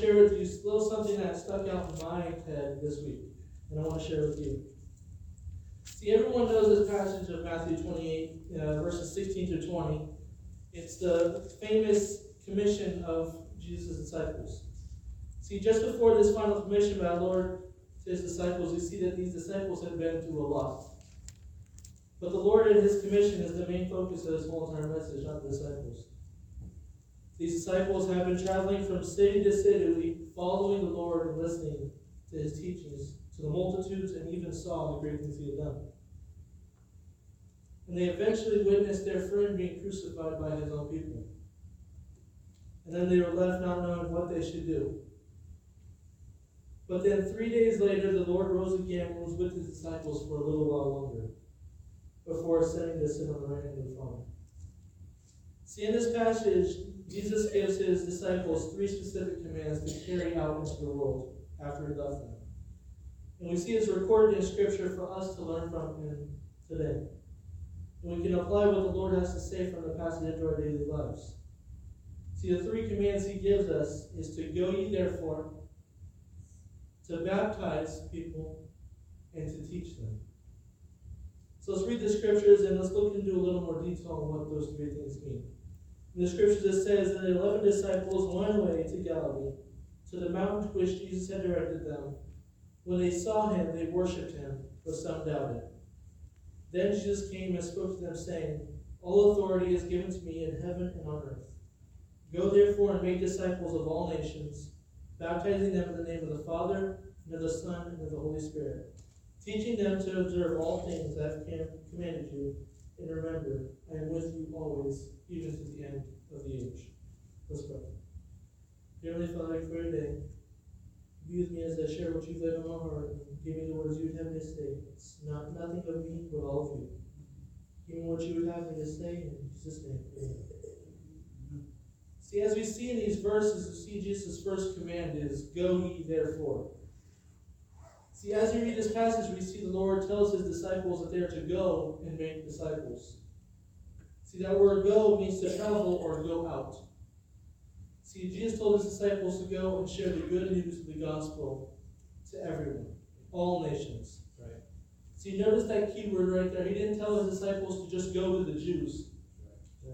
Share with you still something that stuck out in my head this week, and I want to share with you. See, everyone knows this passage of Matthew 28, verses 16 through 20. It's the famous commission of Jesus' disciples. See, just before this final commission by our Lord to his disciples, we see that these disciples had been through a lot. But the Lord and his commission is the main focus of this whole entire message, not the disciples. These disciples have been traveling from city to city, following the Lord and listening to his teachings, to the multitudes, and even saw the great things he had done. And they eventually witnessed their friend being crucified by his own people. And then they were left not knowing what they should do. But then 3 days later, the Lord rose again and was with his disciples for a little while longer, before ascending to sit on the right hand of the Father. See, in this passage, Jesus gives his disciples three specific commands to carry out into the world after he left them. And we see it's recorded in Scripture for us to learn from him today. And we can apply what the Lord has to say from the passage into our daily lives. See, the three commands he gives us is to go ye therefore, to baptize people, and to teach them. So let's read the Scriptures and let's look into a little more detail on what those three things mean. The Scripture says that the 11 disciples went away to Galilee, to the mountain to which Jesus had directed them. When they saw him, they worshipped him, but some doubted. Then Jesus came and spoke to them, saying, All authority is given to me in heaven and on earth. Go therefore and make disciples of all nations, baptizing them in the name of the Father, and of the Son, and of the Holy Spirit, teaching them to observe all things I have commanded you, and remember, I am with you always, even to the end of the age. Let's pray. Dear Heavenly Father, I pray today, be with me as I share what you've laid on my heart, and give me the words you would have me to say. It's nothing of me, but all of you. Give me what you would have me to say, in Jesus' name, amen. See, as we see in these verses, we see Jesus' first command is, Go ye therefore. See, as we read this passage, we see the Lord tells his disciples that they are to go and make disciples. See, that word go means to travel or go out. See, Jesus told his disciples to go and share the good news of the gospel to everyone, all nations. Right? See, notice that key word right there. He didn't tell his disciples to just go to the Jews.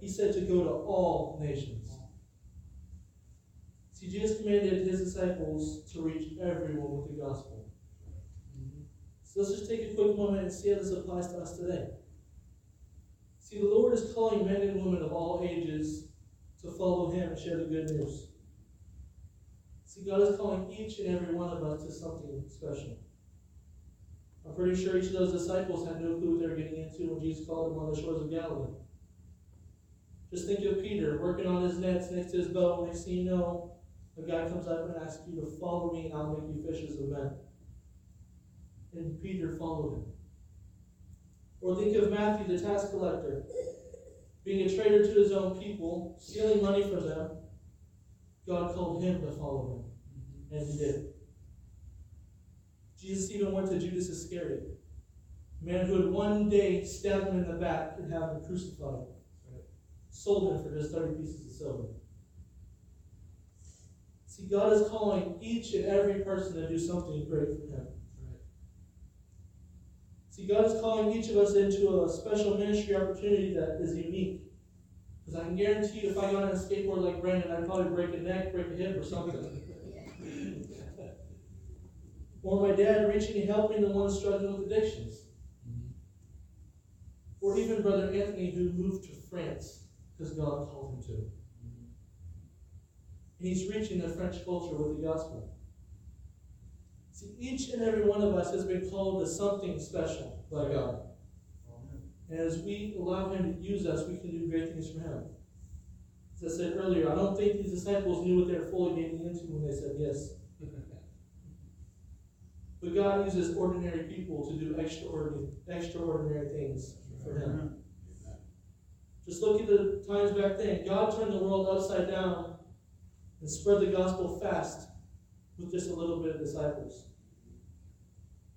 He said to go to all nations. See, Jesus commanded his disciples to reach everyone with the gospel. So let's just take a quick moment and see how this applies to us today. See, the Lord is calling men and women of all ages to follow him and share the good news. See, God is calling each and every one of us to something special. I'm pretty sure each of those disciples had no clue what they were getting into when Jesus called them on the shores of Galilee. Just think of Peter working on his nets next to his boat. Next thing you know, a guy comes up and asks you to follow me and I'll make you fishers of men. And Peter followed him. Or think of Matthew, the tax collector, being a traitor to his own people, stealing money from them. God called him to follow him, and he did. Jesus even went to Judas Iscariot, a man who would one day stab him in the back and have him crucified, sold him for just 30 pieces of silver. See, God is calling each and every person to do something great for him. See, God is calling each of us into a special ministry opportunity that is unique. Because I can guarantee you, if I got on a skateboard like Brandon, I'd probably break a neck, break a hip, or something. Or my dad reaching and helping the one struggling with addictions. Or even Brother Anthony, who moved to France because God called him to. And he's reaching the French culture with the gospel. See, each and every one of us has been called to something special by God. Amen. And as we allow him to use us, we can do great things for him. As I said earlier, I don't think these disciples knew what they were fully getting into when they said yes. But God uses ordinary people to do extraordinary things for him. Amen. Just look at the times back then. God turned the world upside down and spread the gospel fast with just a little bit of disciples.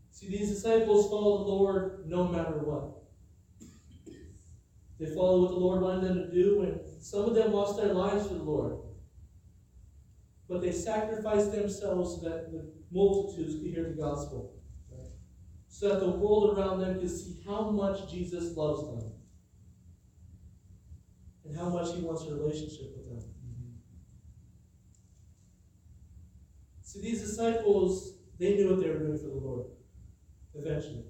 See, these disciples follow the Lord no matter what. They follow what the Lord wanted them to do, and some of them lost their lives for the Lord. but they sacrificed themselves so that the multitudes could hear the gospel, so that the world around them could see how much Jesus loves them and how much he wants a relationship with them. Mm-hmm. See, these disciples, they knew what they were doing for the Lord, eventually.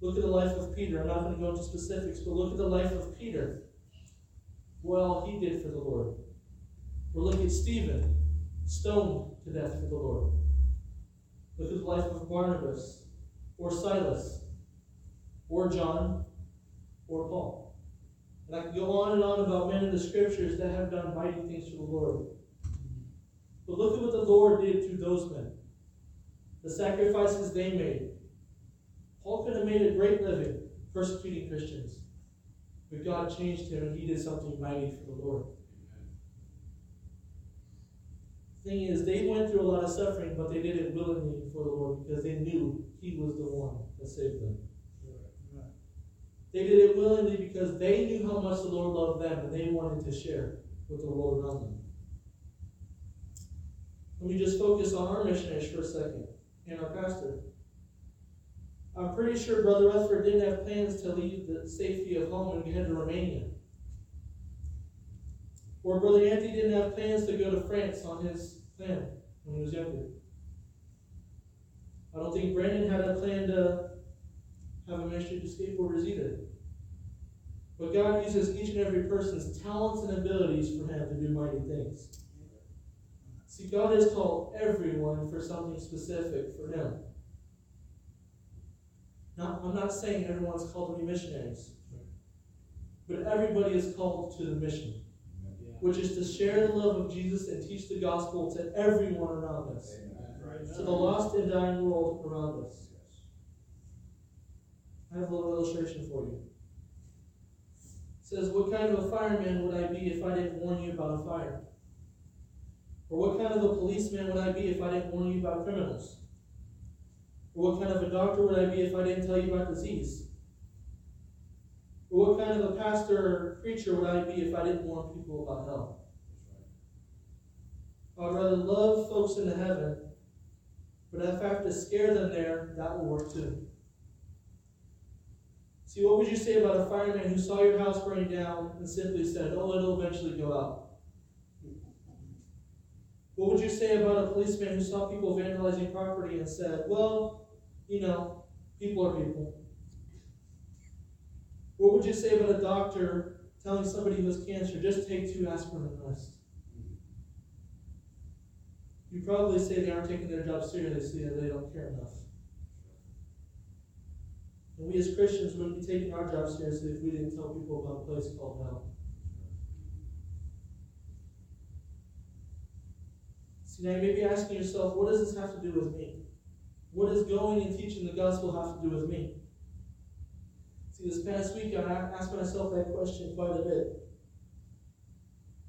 Look at the life of Peter. I'm not going to go into specifics, but look at the life of Peter. Well, he did for the Lord. Or look at Stephen, stoned to death for the Lord. Look at the life of Barnabas, or Silas, or John, or Paul. And I can go on and on about men in the scriptures that have done mighty things for the Lord. But look at what the Lord did to those men, the sacrifices they made. Paul could have made a great living persecuting Christians, but God changed him and he did something mighty for the Lord. Thing is, they went through a lot of suffering, but they did it willingly for the Lord because they knew he was the one that saved them. Right. They did it willingly because they knew how much the Lord loved them and they wanted to share with the world around them. Let me just focus on our missionaries for a second and our pastor. I'm pretty sure Brother Rutherford didn't have plans to leave the safety of home and head to Romania. Or Brother Anthony didn't have plans to go to France on his plan when he was younger. I don't think Brandon had a plan to have a ministry to skateboarders either. But God uses each and every person's talents and abilities for him to do mighty things. See, God has called everyone for something specific for him. Now, I'm not saying everyone's called to be missionaries, but everybody is called to the mission, which is to share the love of Jesus and teach the gospel to everyone around us, to the lost and dying world around us. I have a little illustration for you. It says, what kind of a fireman would I be if I didn't warn you about a fire? Or what kind of a policeman would I be if I didn't warn you about criminals? Or what kind of a doctor would I be if I didn't tell you about disease? Or what kind of a pastor or preacher would I be if I didn't warn people about hell? I would rather love folks into heaven, but if I have to scare them there, that will work too. See, what would you say about a fireman who saw your house burning down and simply said, oh, it'll eventually go out? What would you say about a policeman who saw people vandalizing property and said, well, you know, people are people? What would you say about a doctor telling somebody who has cancer, just take 2 aspirin and rest? You probably say they aren't taking their job seriously and they don't care enough. And we as Christians wouldn't be taking our job seriously if we didn't tell people about a place called hell. So now you may be asking yourself, what does this have to do with me? What does going and teaching the gospel have to do with me? See, this past week I asked myself that question quite a bit.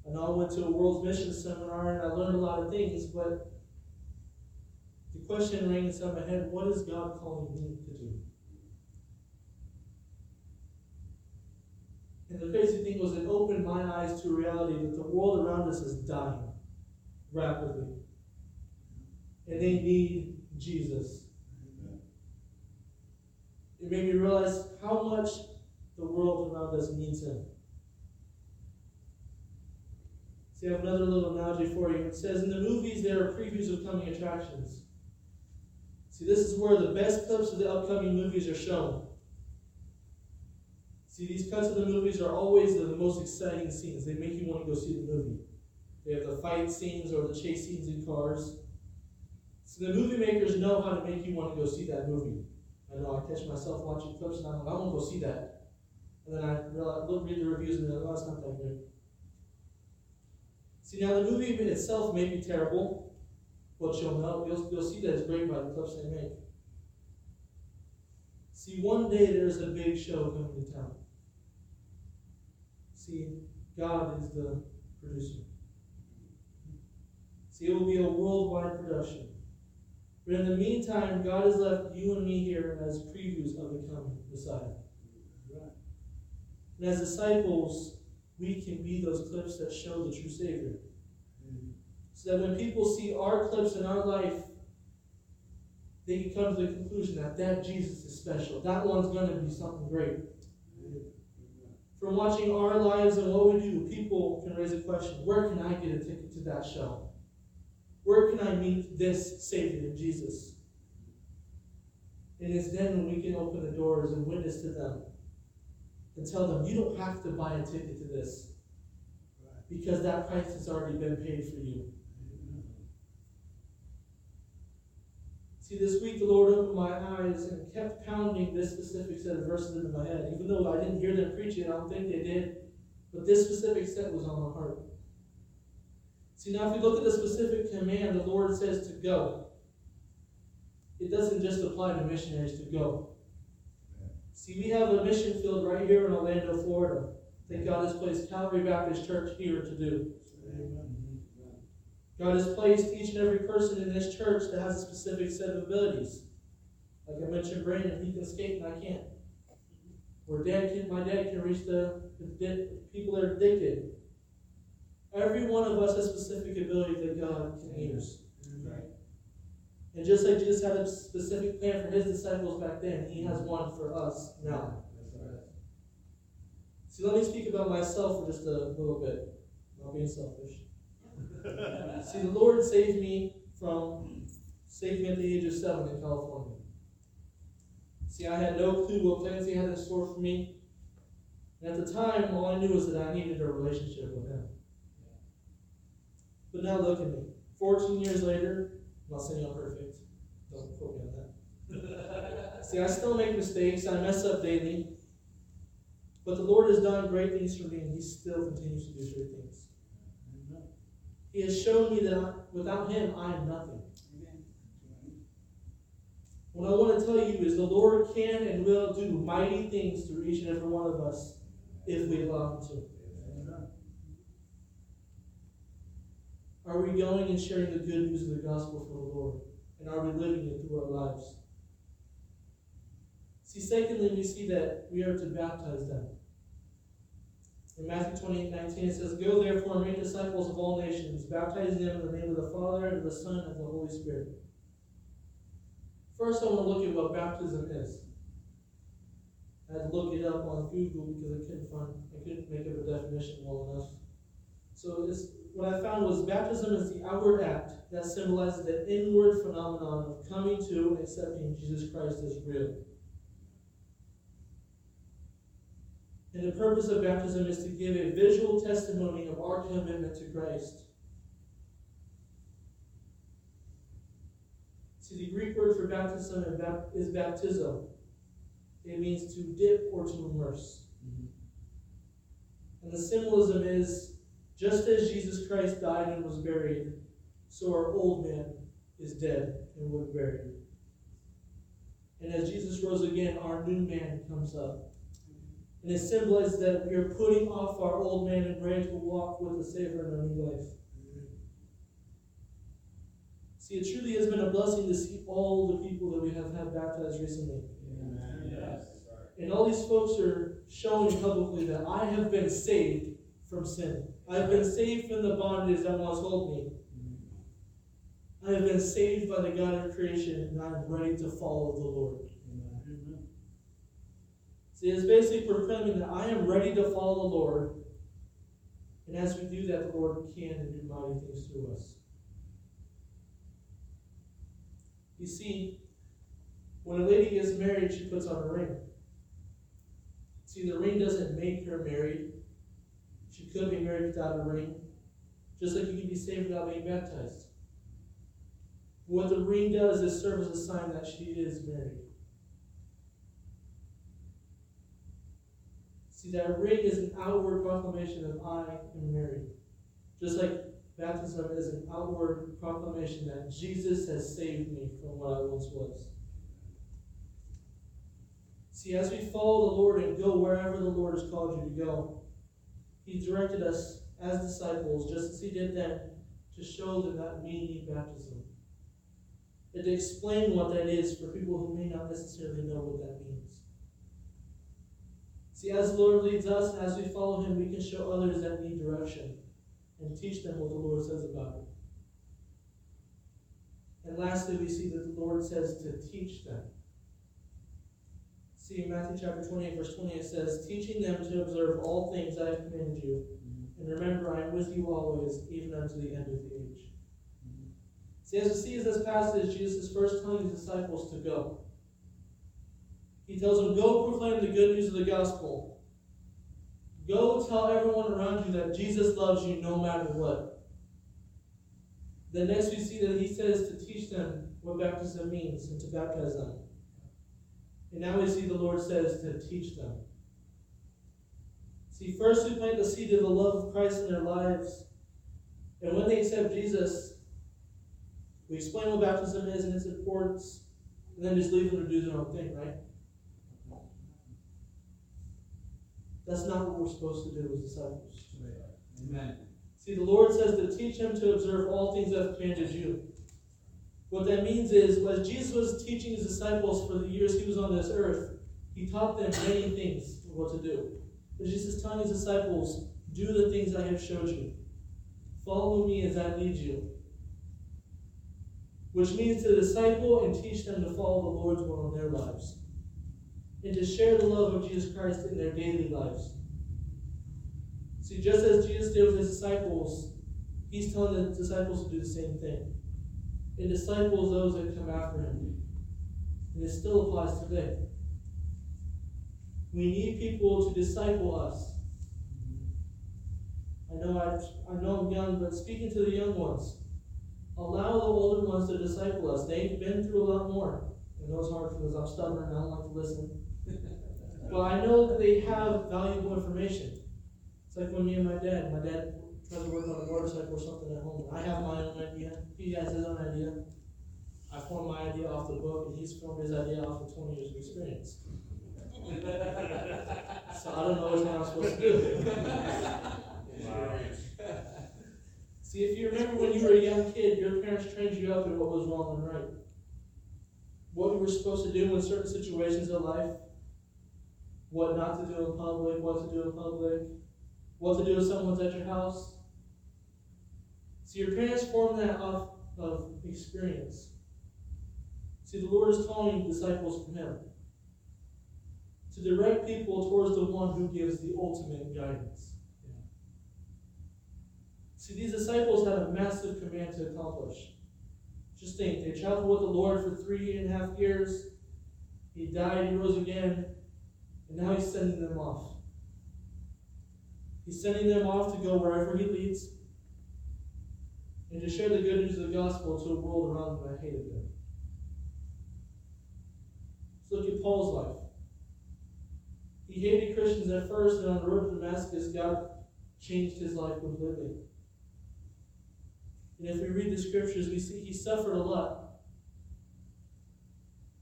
I know I went to a World Mission Seminar and I learned a lot of things, but the question rang inside my head, what is God calling me to do? And the crazy thing was, it opened my eyes to reality that the world around us is dying rapidly. And they need Jesus. It made me realize how much the world around us needs him. See, I have another little analogy for you. It says, in the movies, there are previews of coming attractions. See, this is where the best clips of the upcoming movies are shown. See, these cuts of the movies are always the most exciting scenes. They make you want to go see the movie. They have the fight scenes or the chase scenes in cars. So the movie makers know how to make you want to go see that movie. I know, I catch myself watching clips and I'm like, I want to go see that. And then I read the reviews and I'm like, oh, it's not that good. See, now the movie in itself may be terrible, but you'll see that it's great by the clips they make. See, one day there's a big show coming to town. See, God is the producer. See, it will be a worldwide production. But in the meantime, God has left you and me here as previews of the coming Messiah. And as disciples, we can be those clips that show the true Savior. so that when people see our clips in our life, they can come to the conclusion that Jesus is special. That one's going to be something great. From watching our lives and what we do, people can raise a question: where can I get a ticket to that show? Where can I meet this Savior, Jesus? And it's then when we can open the doors and witness to them and tell them, you don't have to buy a ticket to this, because that price has already been paid for you. See, this week the Lord opened my eyes and kept pounding this specific set of verses into my head. Even though I didn't hear them preach it, I don't think they did, but this specific set was on my heart. See, now if you look at the specific command, the Lord says to go. It doesn't just apply to missionaries to go. See, we have a mission field right here in Orlando, Florida, that God has placed Calvary Baptist Church here to do. Amen. God has placed each and every person in this church that has a specific set of abilities. Like I mentioned, Brandon, he can skate and I can't. Or my dad can reach the people that are addicted. Every one of us has specific ability that God can use. Right. And just like Jesus had a specific plan for his disciples back then, he has one for us now. Right. See, let me speak about myself for just a little bit. I'm not being selfish. See, the Lord saved me at the age of 7 in California. See, I had no clue what plans he had in store for me. And at the time, all I knew was that I needed a relationship with him. But now look at me. 14 years later, I'm not saying I'm perfect. Don't quote me on that. See, I still make mistakes. I mess up daily. But the Lord has done great things for me, and he still continues to do great things. He has shown me that without him, I am nothing. Amen. What I want to tell you is the Lord can and will do mighty things through each and every one of us if we allow him to. Amen. Are we going and sharing the good news of the gospel for the Lord? And are we living it through our lives? See, secondly, we see that we are to baptize them. In Matthew 28:19, it says, "Go therefore and make disciples of all nations, baptizing them in the name of the Father, and of the Son, and of the Holy Spirit." First, I want to look at what baptism is. I had to look it up on Google because I couldn't make up a definition well enough. So what I found was baptism is the outward act that symbolizes the inward phenomenon of coming to and accepting Jesus Christ as real. And the purpose of baptism is to give a visual testimony of our commitment to Christ. See, the Greek word for baptism is baptizo. It means to dip or to immerse. Mm-hmm. And the symbolism is, just as Jesus Christ died and was buried, so our old man is dead and was buried. And as Jesus rose again, our new man comes up. And it symbolizes that we are putting off our old man and ready to walk with the Savior in our new life. Amen. See, it truly has been a blessing to see all the people that we have had baptized recently. Amen. Yes. And all these folks are showing publicly that I have been saved from sin. I've been saved from the bondage that once held me. I have been saved by the God of creation, and I'm ready to follow the Lord. See, it's basically proclaiming that I am ready to follow the Lord. And as we do that, the Lord can and do mighty things through us. You see, when a lady gets married, she puts on a ring. See, the ring doesn't make her married. She could be married without a ring, just like you can be saved without being baptized. What the ring does is serve as a sign that she is married. See, that ring is an outward proclamation of I am married. Just like baptism is an outward proclamation that Jesus has saved me from what I once was. See, as we follow the Lord and go wherever the Lord has called you to go, he directed us as disciples, just as he did then, to show them that we need baptism. And to explain what that is for people who may not necessarily know what that means. See, as the Lord leads us and as we follow him, we can show others that need direction and teach them what the Lord says about it. And lastly, we see that the Lord says to teach them. See, in Matthew chapter 28, verse 20, it says, teaching them to observe all things I have commanded you. And remember, I am with you always, even unto the end of the age. See, as we see in this passage, Jesus is first telling his disciples to go. He tells them, go proclaim the good news of the gospel. Go tell everyone around you that Jesus loves you no matter what. Then next we see that he says to teach them what baptism means and to baptize them. And now we see the Lord says to teach them. See, first we plant the seed of the love of Christ in their lives. And when they accept Jesus, we explain what baptism is and its importance, and then just leave them to do their own thing, right? That's not what we're supposed to do as disciples. Amen. See, the Lord says to teach him to observe all things I have commanded you. What that means is, as Jesus was teaching his disciples for the years he was on this earth, he taught them many things of what to do. But Jesus is telling his disciples, do the things I have showed you. Follow me as I lead you. Which means to disciple and teach them to follow the Lord's will in their lives. And to share the love of Jesus Christ in their daily lives. See, just as Jesus did with his disciples, he's telling the disciples to do the same thing. And disciples those that come after him. And it still applies today. We need people to disciple us. I know I'm young, but speaking to the young ones, allow the older ones to disciple us. They've been through a lot more. I know it's hard because I'm stubborn and I don't like to listen. But I know that they have valuable information. It's like when me and my dad tries to work on a motorcycle or something at home. I have my own idea. He has his own idea. I form my idea off the book, and he's formed his idea off of 20 years of experience. So I don't know which one I'm supposed to do. Wow. See, if you remember when you were a young kid, your parents trained you up in what was wrong and right. What we were supposed to do in certain situations of life, what not to do in public, what to do if someone's at your house. See, your parents form that off of experience. See, the Lord is calling disciples from him to direct people towards the one who gives the ultimate guidance. Yeah. See, these disciples had a massive command to accomplish. Just think, they traveled with the Lord for 3.5 years. He died, he rose again, and now he's sending them off. He's sending them off to go wherever he leads and to share the good news of the gospel to a world around them that hated them. Let's look at Paul's life. He hated Christians at first, and on the road to Damascus, God changed his life completely. And if we read the scriptures, we see he suffered a lot.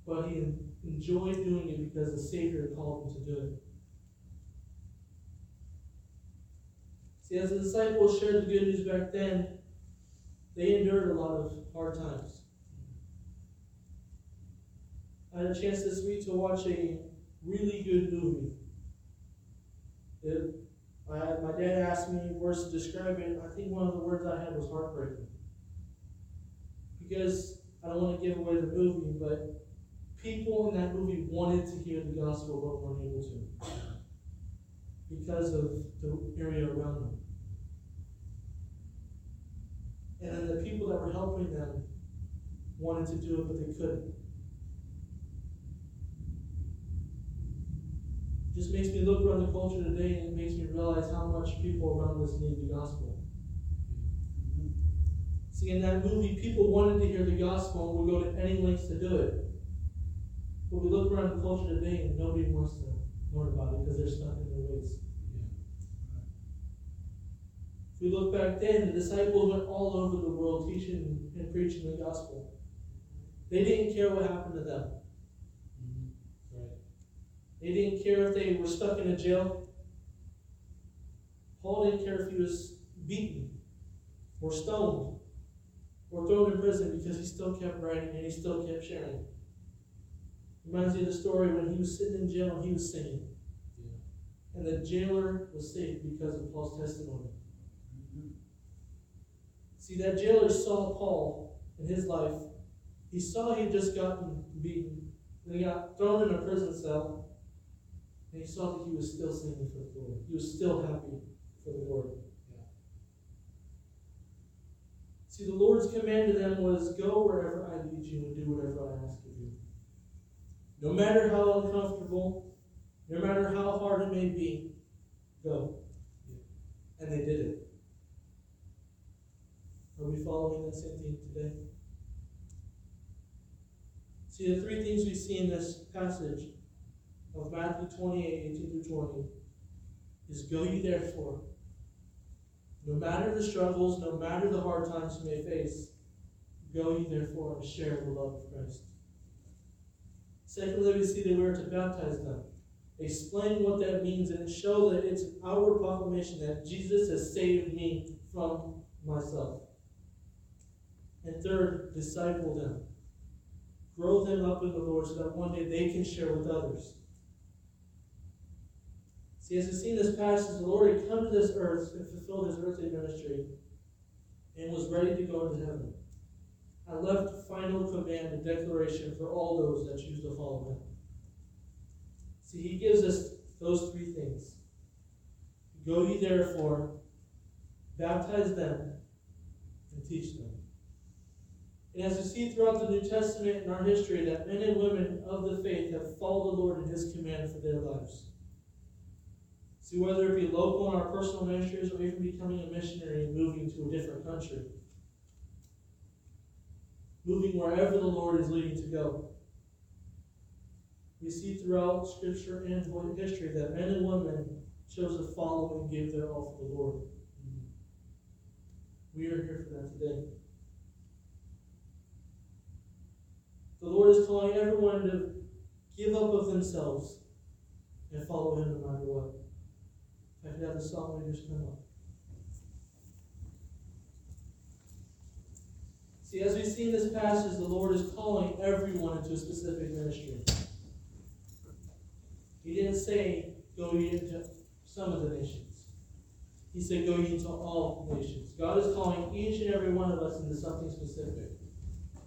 But he enjoyed doing it because the Savior called him to do it. See, as the disciples shared the good news back then, they endured a lot of hard times. I had a chance this week to watch a really good movie. My dad asked me words to describe it. I think one of the words I had was heartbreaking. Because I don't want to give away the movie, but people in that movie wanted to hear the gospel but weren't able to because of the area around them. And then the people that were helping them wanted to do it, but they couldn't. It just makes me look around the culture today, and it makes me realize how much people around us need the gospel. See, in that movie, people wanted to hear the gospel and would go to any lengths to do it. But we look around the culture today, and nobody wants to learn about it because they're stuck in their ways. If we look back then, the disciples went all over the world teaching and preaching the gospel. They didn't care what happened to them. They didn't care if they were stuck in a jail. Paul didn't care if he was beaten or stoned or thrown in prison because he still kept writing and he still kept sharing. Reminds me of the story when he was sitting in jail and he was singing. Yeah. And the jailer was saved because of Paul's testimony. Mm-hmm. See, that jailer saw Paul in his life He saw he had just gotten beaten, and he got thrown in a prison cell, and he saw that he was still singing for the Lord. He was still happy for the Lord. Yeah. See, the Lord's command to them was, go wherever I lead you and do whatever I ask of you. No matter how uncomfortable, no matter how hard it may be, go. Yeah. And they did it. Are we following that same thing today? See, the three things we see in this passage of Matthew 28:18-20 is go ye therefore. No matter the struggles, no matter the hard times you may face, go ye therefore and share the love of Christ. Secondly, we see that we are to baptize them. Explain what that means and show that it's our proclamation that Jesus has saved me from myself. And third, disciple them. Grow them up in the Lord so that one day they can share with others. See, as we see in this passage, the Lord had come to this earth and fulfilled his earthly ministry and was ready to go into heaven. I left the final command and declaration for all those that choose to follow him. See, he gives us those three things. Go ye therefore, baptize them, and teach them. And as we see throughout the New Testament and our history, that men and women of the faith have followed the Lord in his command for their lives. See, whether it be local in our personal ministries or even becoming a missionary and moving to a different country. Moving wherever the Lord is leading to go. We see throughout Scripture and history that men and women chose to follow and give their all for the Lord. We are here for that today. The Lord is calling everyone to give up of themselves and follow him no matter what. I could have the song leaders come up. See, as we see in this passage, the Lord is calling everyone into a specific ministry. He didn't say, go ye into some of the nations. He said, go ye into all nations. God is calling each and every one of us into something specific.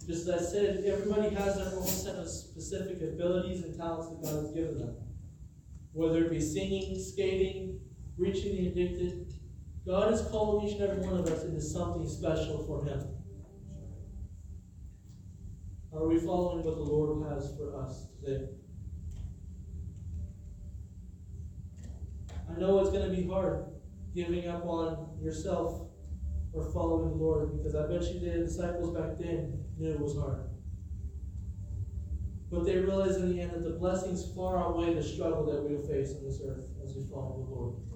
Just as I said, everybody has their own set of specific abilities and talents that God has given them. Whether it be singing, skating, reaching the addicted, God has called each and every one of us into something special for him. Are we following what the Lord has for us today? I know it's going to be hard giving up on yourself or following the Lord, because I bet you the disciples back then knew it was hard. But they realized in the end that the blessings far outweigh the struggle that we will face on this earth as we follow the Lord.